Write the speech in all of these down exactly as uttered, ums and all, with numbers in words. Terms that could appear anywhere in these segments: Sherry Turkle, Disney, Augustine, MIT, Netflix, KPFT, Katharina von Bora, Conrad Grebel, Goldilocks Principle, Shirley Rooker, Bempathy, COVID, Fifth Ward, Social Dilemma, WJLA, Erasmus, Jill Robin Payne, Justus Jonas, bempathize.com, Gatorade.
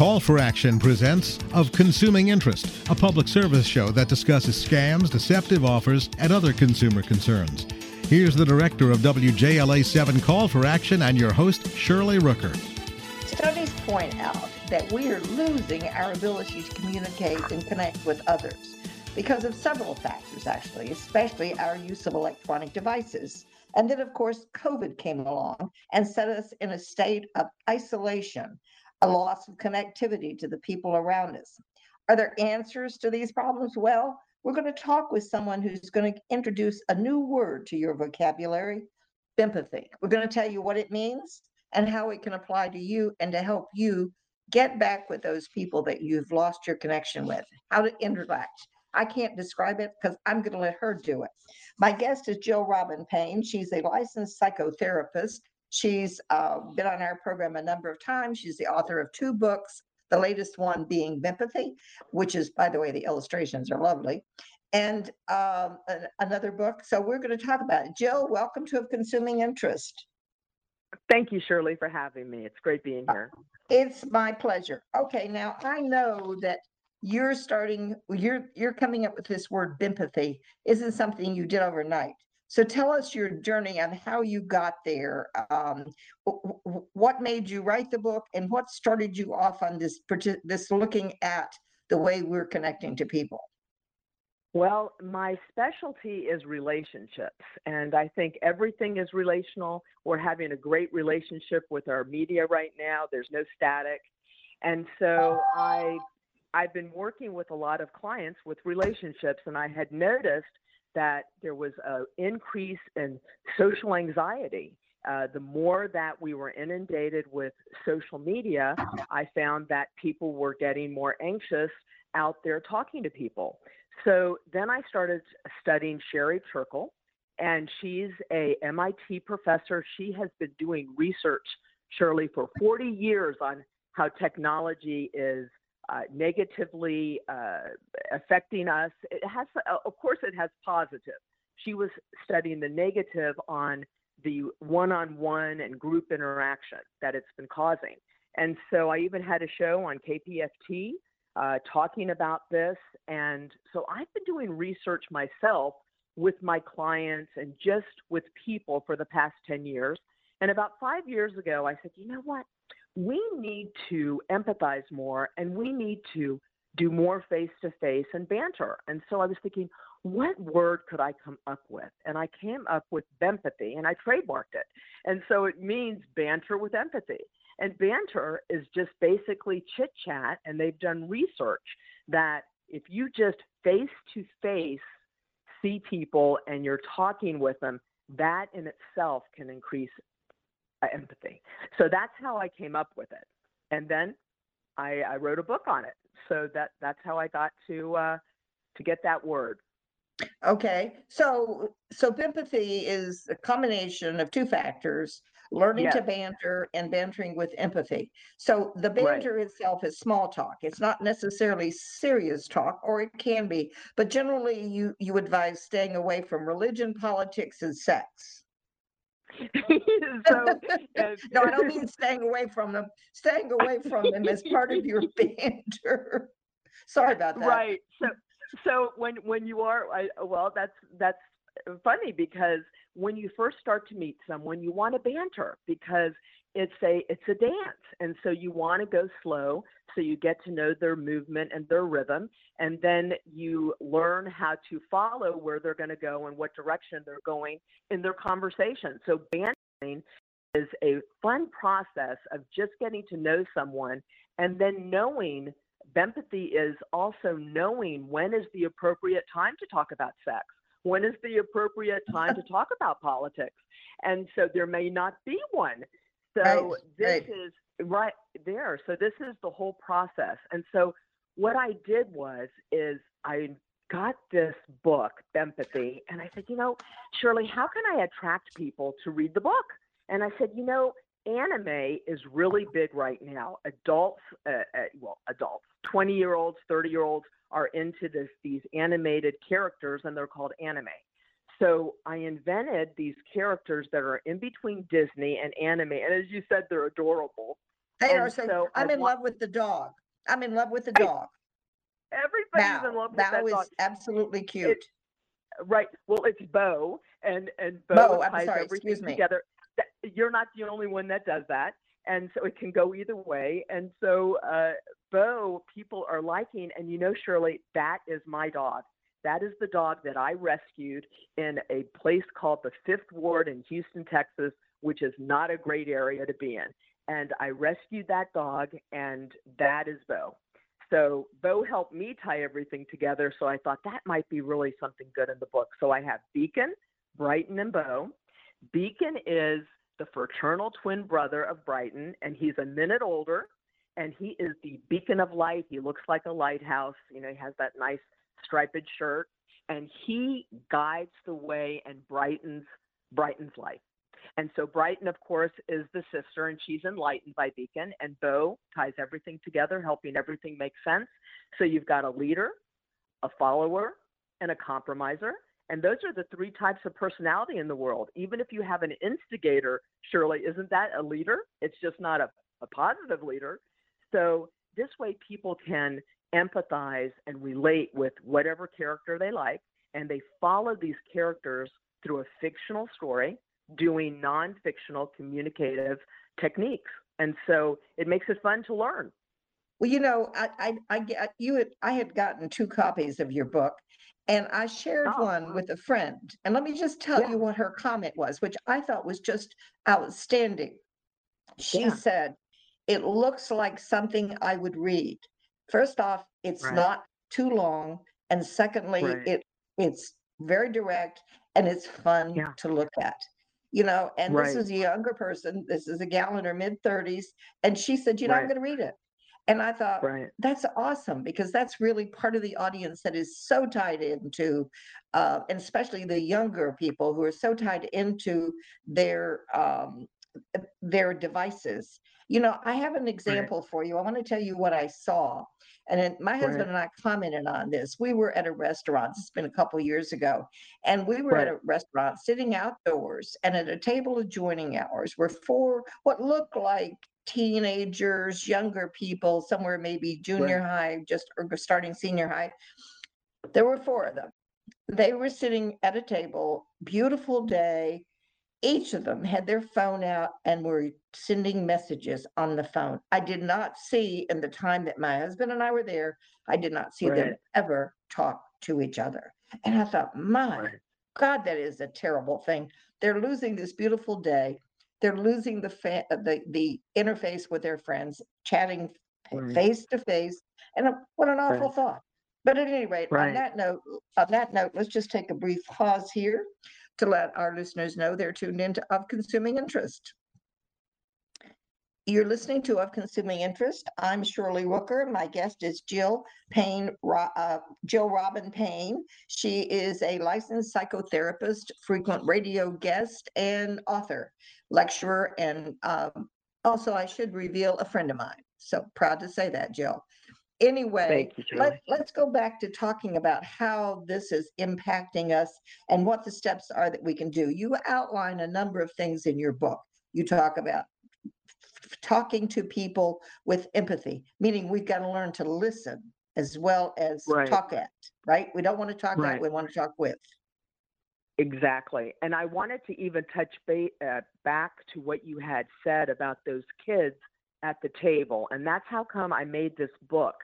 Call for Action presents Of Consuming Interest, a public service show that discusses scams, deceptive offers, and other consumer concerns. Here's the director of W J L A seven Call for Action and your host, Shirley Rooker. Studies point out that we are losing our ability to communicate and connect with others because of several factors, actually, especially our use of electronic devices. And then, of course, COVID came along and set us in a state of isolation, a loss of connectivity to the people around us. Are there answers to these problems? Well, we're going to talk with someone who's going to introduce a new word to your vocabulary, bempathy. We're going to tell you what it means and how it can apply to you and to help you get back with those people that you've lost your connection with, how to interact. I can't describe it because I'm going to let her do it. My guest is Jill Robin Payne. She's a licensed psychotherapist. She's uh, been on our program a number of times. She's the author of two books, the latest one being Bempathy, which is, by the way, the illustrations are lovely, and um, an, another book. So we're going to talk about it. Jill, welcome to Of Consuming Interest. Thank you, Shirley, for having me. It's great being here. Uh, it's my pleasure. Okay, now I know that you're starting, you're you're coming up with this word bempathy. Isn't something you did overnight. So tell us your journey and how you got there. Um, what made you write the book, and what started you off on this this looking at the way we're connecting to people? Well, my specialty is relationships, and I think everything is relational. We're having a great relationship with our media right now. There's no static, and so I I've been working with a lot of clients with relationships, and I had noticed that there was an increase in social anxiety. Uh, the more that we were inundated with social media, I found that people were getting more anxious out there talking to people. So then I started studying Sherry Turkle, and she's a M I T professor. She has been doing research, Shirley, for forty years on how technology is Uh, negatively uh, affecting us. It has, uh, of course, it has positive. She was studying the negative on the one-on-one and group interaction that it's been causing. And so I even had a show on K P F T uh, talking about this. And so I've been doing research myself with my clients and just with people for the past ten years. And about five years ago, I said, you know what? We need to empathize more, and we need to do more face-to-face and banter. And so I was thinking, what word could I come up with? And I came up with bempathy, and I trademarked it. And so it means banter with empathy. And banter is just basically chit-chat, and they've done research that if you just face-to-face see people and you're talking with them, that in itself can increase Uh, empathy. So that's how I came up with it. And then I, I wrote a book on it. So that, that's how I got to uh, to get that word. Okay. So so bempathy is a combination of two factors, learning yes. to banter and bantering with empathy. So the banter right. itself is small talk. It's not necessarily serious talk, or it can be, but generally you, you advise staying away from religion, politics, and sex. so, uh, no, I don't mean staying away from them. Staying away from them as part of your banter. Sorry about that. Right. So, so when when you are, I, well, that's that's funny because when you first start to meet someone, you want to banter because it's a it's a dance, and so you want to go slow so you get to know their movement and their rhythm, and then you learn how to follow where they're going to go and what direction they're going in their conversation. So bantering is a fun process of just getting to know someone, and then knowing bempathy is also knowing when is the appropriate time to talk about sex. When is the appropriate time to talk about politics? And so there may not be one. So right, this right. is right there. So this is the whole process. And so what I did was is I got this book, Bempathy, and I said, you know, Shirley, how can I attract people to read the book? And I said, you know, anime is really big right now. Adults, uh, uh, well, adults, twenty-year-olds, thirty-year-olds are into this, these animated characters, and they're called anime. So I invented these characters that are in between Disney and anime. And as you said, they're adorable. They and are so, so I'm I in love with the dog. I'm in love with the dog. Everybody's Bow. in love with Bow that is dog. Absolutely cute. It, right. Well, it's Bo, and and Bo, Bo ties I'm sorry, everything excuse me. together. You're not the only one that does that. And so it can go either way. And so uh, Bo, people are liking, and you know, Shirley, that is my dog. That is the dog that I rescued in a place called the Fifth Ward in Houston, Texas, which is not a great area to be in. And I rescued that dog, and that is Bo. So Bo helped me tie everything together. So I thought that might be really something good in the book. So I have Beacon, Brighton, and Bo. Beacon is the fraternal twin brother of Brighton, and he's a minute older, and he is the beacon of light. He looks like a lighthouse. You know, he has that nice striped shirt, and he guides the way and brightens Brighton's life. And so Brighton, of course, is the sister, and she's enlightened by Beacon, and Bo ties everything together, helping everything make sense. So you've got a leader, a follower, and a compromiser. And those are the three types of personality in the world. Even if you have an instigator, Shirley, isn't that a leader? It's just not a, a positive leader. So this way people can empathize and relate with whatever character they like, and they follow these characters through a fictional story doing non-fictional communicative techniques. And so it makes it fun to learn. Well, you know, I, I, I, you had, I had gotten two copies of your book. And I shared oh. one with a friend. And let me just tell yeah. you what her comment was, which I thought was just outstanding. She yeah. said, "It looks like something I would read. First off, it's right. not too long. And secondly, right. it it's very direct, and it's fun yeah. to look at." You know, and right. this is a younger person. This is a gal in her mid thirties. And she said, you know, right. I'm going to read it. And I thought, right. that's awesome, because that's really part of the audience that is so tied into, uh, and especially the younger people who are so tied into their um, their devices. You know, I have an example right. for you. I want to tell you what I saw. And it, my husband right. and I commented on this. We were at a restaurant. It's been a couple of years ago. And we were right. at a restaurant sitting outdoors. And at a table adjoining ours were four what looked like teenagers, younger people, somewhere maybe junior right. high, just or starting senior high. There were four of them. They were sitting at a table, beautiful day. Each of them had their phone out and were sending messages on the phone. I did not see in the time that my husband and I were there, I did not see right. them ever talk to each other. And I thought, my right. God, that is a terrible thing. They're losing this beautiful day. They're losing the fa- the the interface with their friends, chatting right. face to face, and a, what an awful right. thought. But at any rate, right. on that note, on that note, let's just take a brief pause here to let our listeners know they're tuned into Of Consuming Interest. You're listening to Of Consuming Interest. I'm Shirley Rooker. My guest is Jill Payne, uh, Jill Robin Payne. She is a licensed psychotherapist, frequent radio guest, and author, lecturer, and um, also I should reveal a friend of mine. So proud to say that, Jill. Anyway, you, let, let's go back to talking about how this is impacting us and what the steps are that we can do. You outline a number of things in your book. You talk about talking to people with empathy, meaning we've got to learn to listen as well as right. talk at, right? We don't want to talk right. at, we want to talk with. Exactly. And I wanted to even touch ba- uh, back to what you had said about those kids at the table. And that's how come I made this book.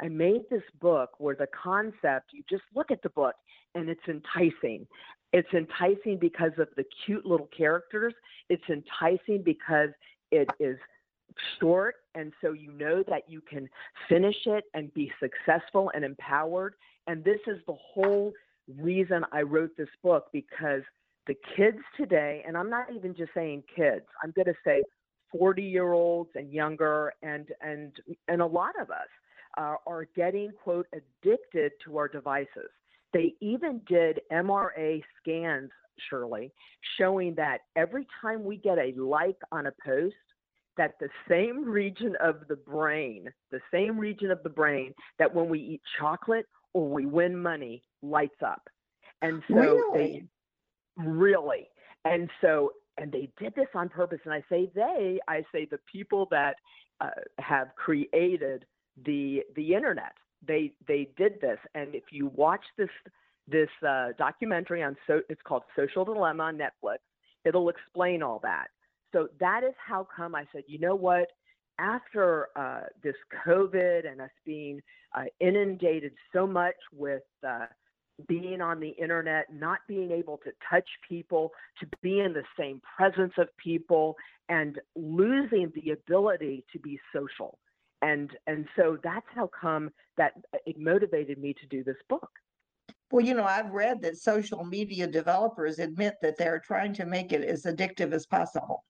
I made this book where the concept, you just look at the book and it's enticing. It's enticing because of the cute little characters. It's enticing because it is short, and so you know that you can finish it and be successful and empowered. And this is the whole reason I wrote this book, because the kids today, and I'm not even just saying kids, I'm going to say forty-year-olds and younger, and and and a lot of us uh, are getting, quote, addicted to our devices. They even did M R A scans, Shirley, showing that every time we get a like on a post, that the same region of the brain, the same region of the brain that when we eat chocolate or we win money lights up. And so really? they really, and so And they did this on purpose. And I say they, I say the people that uh, have created the the internet. They they did this. And if you watch this this uh, documentary on so it's called Social Dilemma on Netflix, it'll explain all that. So that is how come I said, you know what? After uh, this COVID and us being uh, inundated so much with uh, being on the internet, not being able to touch people, to be in the same presence of people, and losing the ability to be social. And and so that's how come that it motivated me to do this book. Well, you know, I've read that social media developers admit that they're trying to make it as addictive as possible.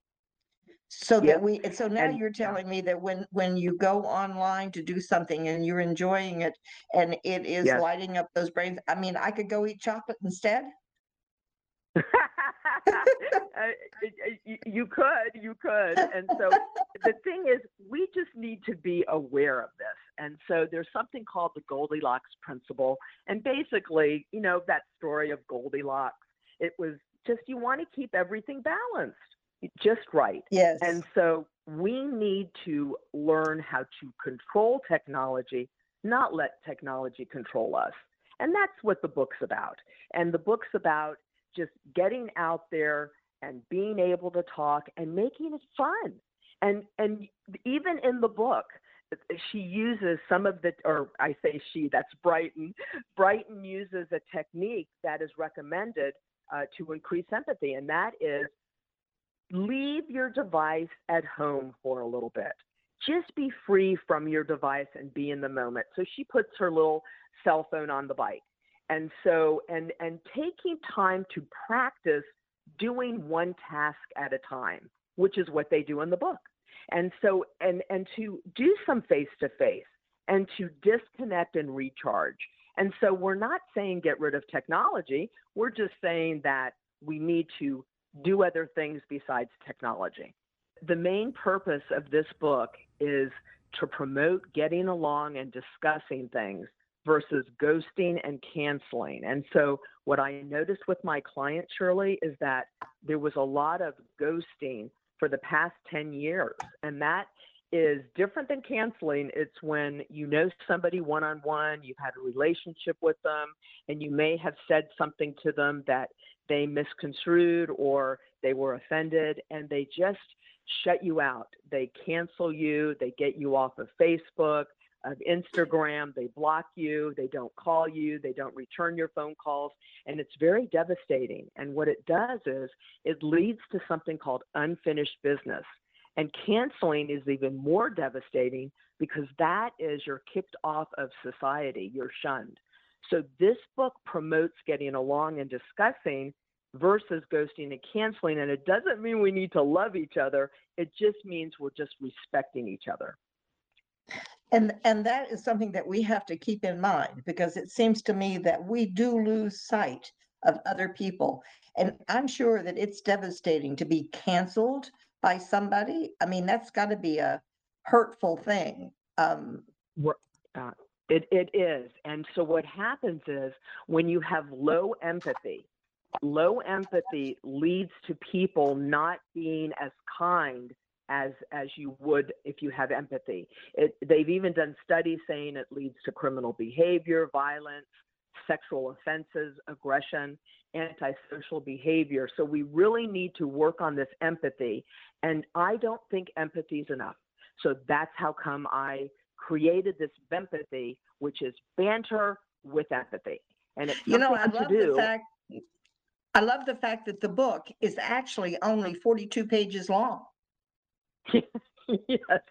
So that we, so now and, you're telling me that when, when you go online to do something and you're enjoying it and it is yes. lighting up those brains, I mean, I could go eat chocolate instead. you could, you could. And so the thing is, we just need to be aware of this. And so there's something called the Goldilocks Principle. And basically, you know, that story of Goldilocks, it was just, you want to keep everything balanced. Just right. Yes. And so we need to learn how to control technology, not let technology control us. And that's what the book's about. And the book's about just getting out there and being able to talk and making it fun. And and even in the book, she uses some of the, or I say she, that's Brighton. Brighton uses a technique that is recommended uh, to increase empathy, and that is leave your device at home for a little bit. Just be free from your device and be in the moment. So she puts her little cell phone on the bike. And so, and, and taking time to practice doing one task at a time, which is what they do in the book. And so, and, and to do some face-to-face and to disconnect and recharge. And so we're not saying get rid of technology. We're just saying that we need to do other things besides technology. The main purpose of this book is to promote getting along and discussing things versus ghosting and canceling. And so what I noticed with my client, Shirley, is that there was a lot of ghosting for the past ten years. And that is different than canceling. It's when you know somebody one-on-one, you've had a relationship with them, and you may have said something to them that they misconstrued or they were offended, and they just shut you out. They cancel you. They get you off of Facebook, of Instagram. They block you. They don't call you. They don't return your phone calls. And it's very devastating. And what it does is it leads to something called unfinished business. And canceling is even more devastating because that is you're kicked off of society. You're shunned. So this book promotes getting along and discussing versus ghosting and canceling. And it doesn't mean we need to love each other. It just means we're just respecting each other. And and that is something that we have to keep in mind, because it seems to me that we do lose sight of other people. And I'm sure that it's devastating to be canceled by somebody. I mean, that's got to be a hurtful thing. Um, uh, It, it is. And so what happens is when you have low empathy, low empathy leads to people not being as kind as as you would if you have empathy. It, they've even done studies saying it leads to criminal behavior, violence, sexual offenses, aggression, antisocial behavior. So we really need to work on this empathy. And I don't think empathy is enough. So that's how come I created this Bempathy, which is banter with empathy. And it's you know, I love to do. the fact I love the fact that the book is actually only forty-two pages long. Yes.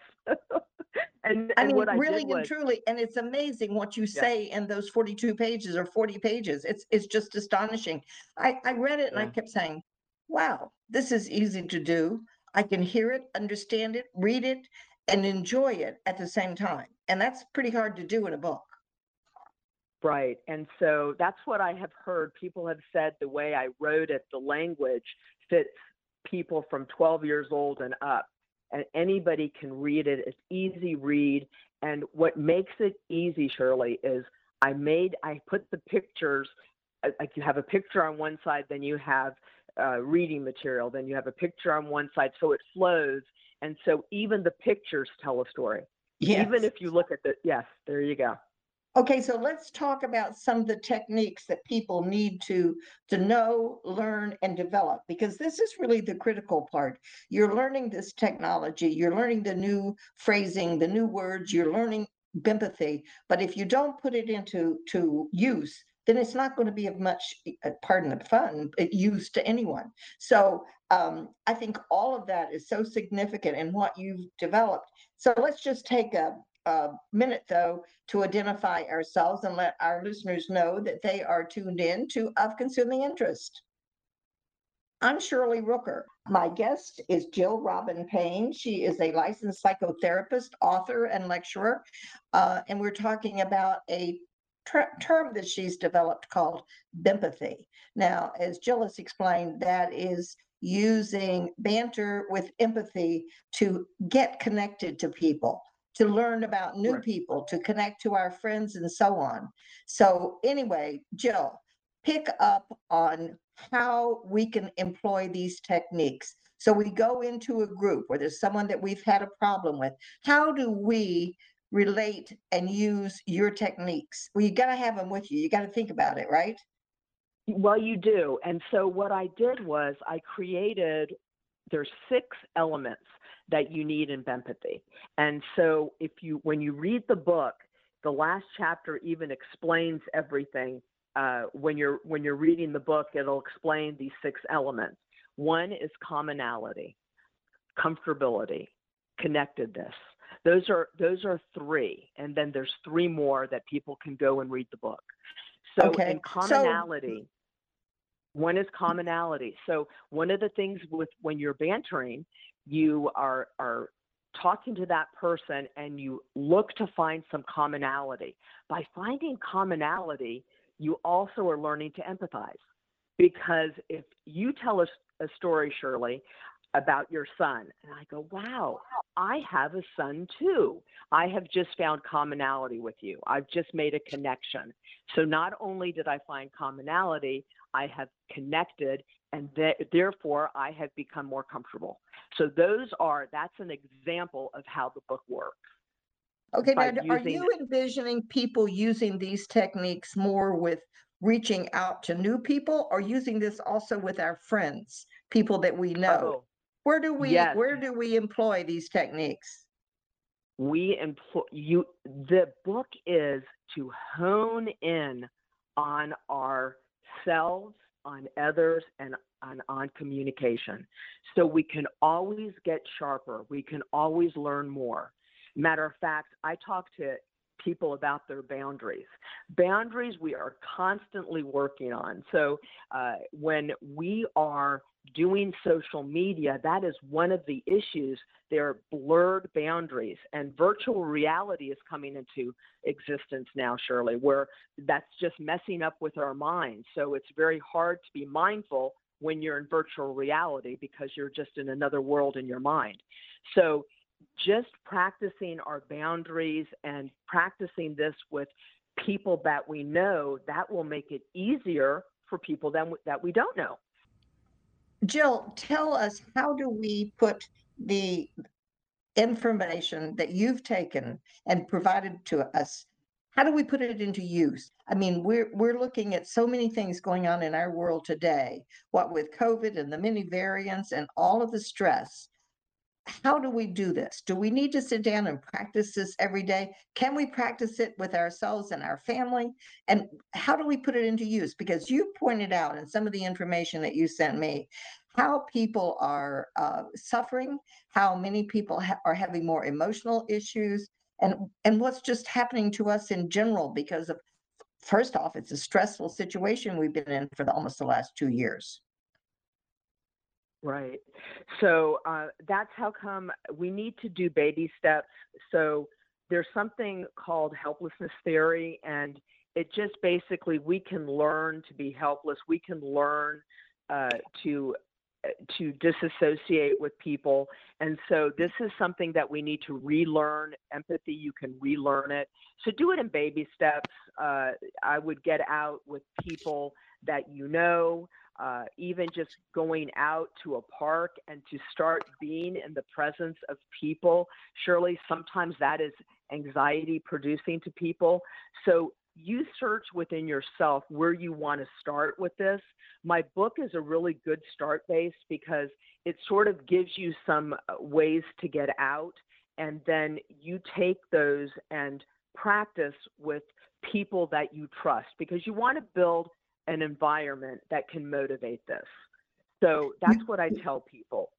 and, I and mean, what I really and was, truly, and it's amazing what you say yeah. in those forty-two pages or forty pages. It's it's just astonishing. I, I read it and yeah. I kept saying, wow, this is easy to do. I can hear it, understand it, read it, and enjoy it at the same time. And that's pretty hard to do in a book. Right. And so that's what I have heard. People have said the way I wrote it, the language fits people from twelve years old and up. And anybody can read it. It's easy read. And what makes it easy, Shirley, is I made, I put the pictures, like you have a picture on one side, then you have uh, reading material. Then you have a picture on one side, so it flows. And so even the pictures tell a story. Yes. Even if you look at the, yes, there you go. Okay, so let's talk about some of the techniques that people need to, to know, learn, and develop, because this is really the critical part. You're learning this technology, you're learning the new phrasing, the new words, you're learning bempathy, but if you don't put it into to use, then it's not going to be of much, pardon the fun, use to anyone. So um, I think all of that is so significant in what you've developed. So let's just take a a minute though to identify ourselves and let our listeners know that they are tuned in to Of Consuming Interest. I'm Shirley Rooker. My guest is Jill Robin Payne. She is a licensed psychotherapist, author, and lecturer. Uh, and we're talking about a ter- term that she's developed called bempathy. Now, as Jill has explained, that is using banter with empathy to get connected to people, to learn about new right. people, to connect to our friends, and so on. So anyway, Jill, pick up on how we can employ these techniques. So we go into a group where there's someone that we've had a problem with. How do we relate and use your techniques? Well, you gotta have them with you. You gotta think about it, right? Well, you do. And so what I did was I created, there's six elements that you need in bempathy. And so if you, when you read the book, the last chapter even explains everything. Uh, when you're, when you're reading the book, it'll explain these six elements. One is commonality, comfortability, connectedness. Those are, those are three. And then there's three more that people can go and read the book. So okay. in commonality, so- one is commonality. So one of the things with, when you're bantering, you are, are talking to that person and you look to find some commonality. By finding commonality, you also are learning to empathize. Because if you tell us a, a story, Shirley, about your son, and I go, wow, I have a son too. I have just found commonality with you. I've just made a connection. So not only did I find commonality, I have connected, and th- therefore I have become more comfortable. So those are, that's an example of how the book works. Okay, now are you envisioning people using these techniques more with reaching out to new people, or using this also with our friends, people that we know? Oh. Where do we yes. where do we employ these techniques? We employ you the book is to hone in on ourselves, on others, and on, on communication. So we can always get sharper. We can always learn more. Matter of fact, I talk to people about their boundaries. Boundaries we are constantly working on. So uh, when we are doing social media, that is one of the issues. There are blurred boundaries, and virtual reality is coming into existence now, Shirley, where that's just messing up with our minds. So it's very hard to be mindful when you're in virtual reality because you're just in another world in your mind. So just practicing our boundaries and practicing this with people that we know, that will make it easier for people that we, that we don't know. Jill, tell us, how do we put the information that you've taken and provided to us, how do we put it into use? I mean, we're we're looking at so many things going on in our world today, what with COVID and the many variants and all of the stress. How do we do this? Do we need to sit down and practice this every day? Can we practice it with ourselves and our family? And how do we put it into use? Because you pointed out in some of the information that you sent me, how people are uh, suffering, how many people ha- are having more emotional issues, and, and what's just happening to us in general because of, first off, it's a stressful situation we've been in for the, almost the last two years. Right. So uh, that's how come we need to do baby steps. So there's something called helplessness theory, and it just basically, we can learn to be helpless. We can learn uh, to to disassociate with people. And so this is something that we need to relearn. Empathy, you can relearn it. So do it in baby steps. Uh, I would get out with people that you know. uh, even just going out to a park and to start being in the presence of people. Surely sometimes that is anxiety producing to people. So you search within yourself where you want to start with this. My book is a really good start base because it sort of gives you some ways to get out, and then you take those and practice with people that you trust, because you want to build an environment that can motivate this. So that's what I tell people.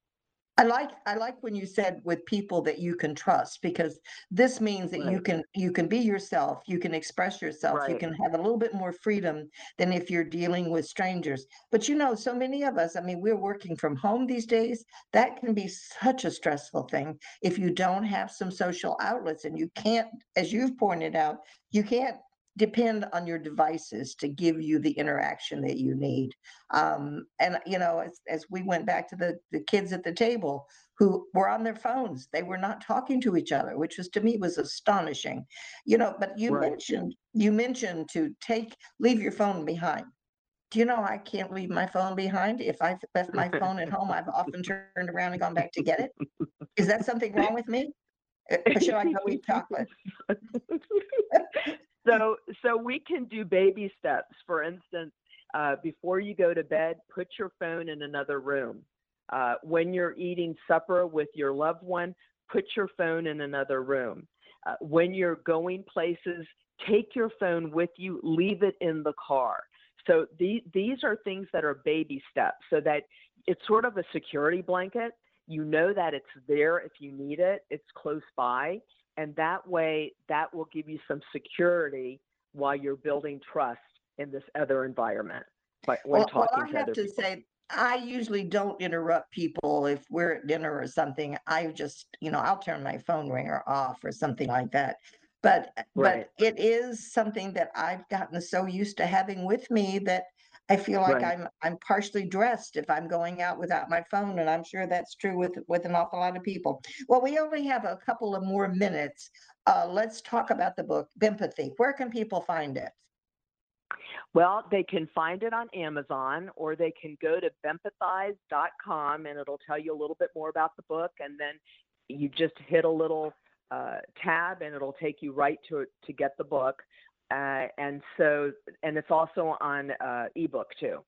I like I like when you said with people that you can trust, because this means that right. you can you can be yourself, you can express yourself, right. you can have a little bit more freedom than if you're dealing with strangers. But you know, so many of us, I mean, we're working from home these days. That can be such a stressful thing if you don't have some social outlets, and you can't, as you've pointed out, you can't depend on your devices to give you the interaction that you need. Um, and, you know, as, as we went back to the, the kids at the table who were on their phones, they were not talking to each other, which was, to me, was astonishing. You know, but you right. mentioned, you mentioned to take, leave your phone behind. Do you know, I can't leave my phone behind. If I've left my phone at home, I've often turned around and gone back to get it. Is that something wrong with me? Or should I go eat chocolate? So, so we can do baby steps. For instance, uh, before you go to bed, put your phone in another room. Uh, when you're eating supper with your loved one, put your phone in another room. Uh, when you're going places, take your phone with you, leave it in the car. So the, these are things that are baby steps, so that it's sort of a security blanket. You know that it's there if you need it, it's close by. And that way, that will give you some security while you're building trust in this other environment. But when well, talking well, I to have other to people. say, I usually don't interrupt people if we're at dinner or something. I just, you know, I'll turn my phone ringer off or something like that. But right. but it is something that I've gotten so used to having with me that I feel like right. I'm I'm partially dressed if I'm going out without my phone, and I'm sure that's true with, with an awful lot of people. Well, we only have a couple of more minutes. Uh, let's talk about the book, Bempathy. Where can people find it? Well, they can find it on Amazon, or they can go to bempathize dot com, and it'll tell you a little bit more about the book, and then you just hit a little uh, tab, and it'll take you right to to get the book. Uh, and so, and it's also on uh, ebook too.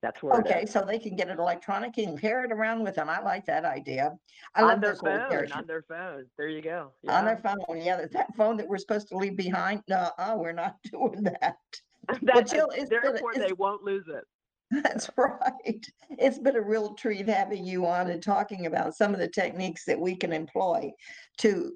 That's where. Okay, so they can get it electronically and carry it around with them. I like that idea. I on love their phone. On their phone. There you go. Yeah. On their phone. Yeah, that phone that we're supposed to leave behind. No, uh, we're not doing that. That's, Jill, therefore, been, they won't lose it. That's right. It's been a real treat having you on and talking about some of the techniques that we can employ to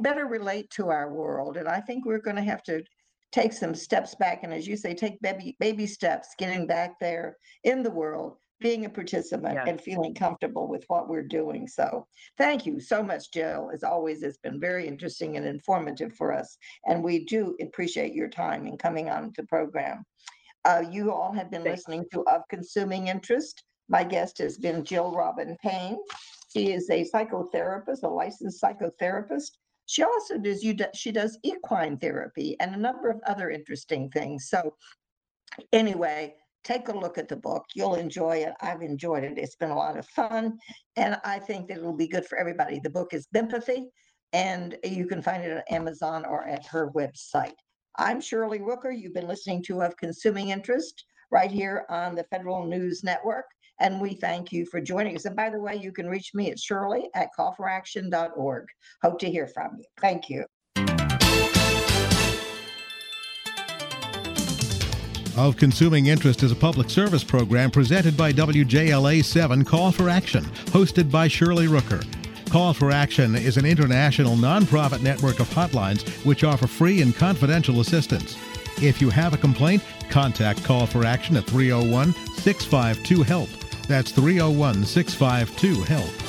better relate to our world. And I think we're going to have to take some steps back, and as you say, take baby baby steps, getting back there in the world, being a participant, yes. and feeling comfortable with what we're doing. So thank you so much, Jill. As always, it's been very interesting and informative for us, and we do appreciate your time in coming on the program. Uh, you all have been Thanks. listening to Of Consuming Interest. My guest has been Jill Robin Payne. She is a psychotherapist, a licensed psychotherapist. She also does, you, she does equine therapy and a number of other interesting things. So anyway, take a look at the book. You'll enjoy it. I've enjoyed it. It's been a lot of fun, and I think that it'll be good for everybody. The book is Bempathy, and you can find it on Amazon or at her website. I'm Shirley Rooker. You've been listening to Of Consuming Interest right here on the Federal News Network, and we thank you for joining us. And by the way, you can reach me at Shirley at call for action dot org. Hope to hear from you. Thank you. Of Consuming Interest is a public service program presented by W J L A seven Call for Action, hosted by Shirley Rooker. Call for Action is an international nonprofit network of hotlines which offer free and confidential assistance. If you have a complaint, contact Call for Action at three oh one, six five two, HELP. That's three oh one, six five two, HELP.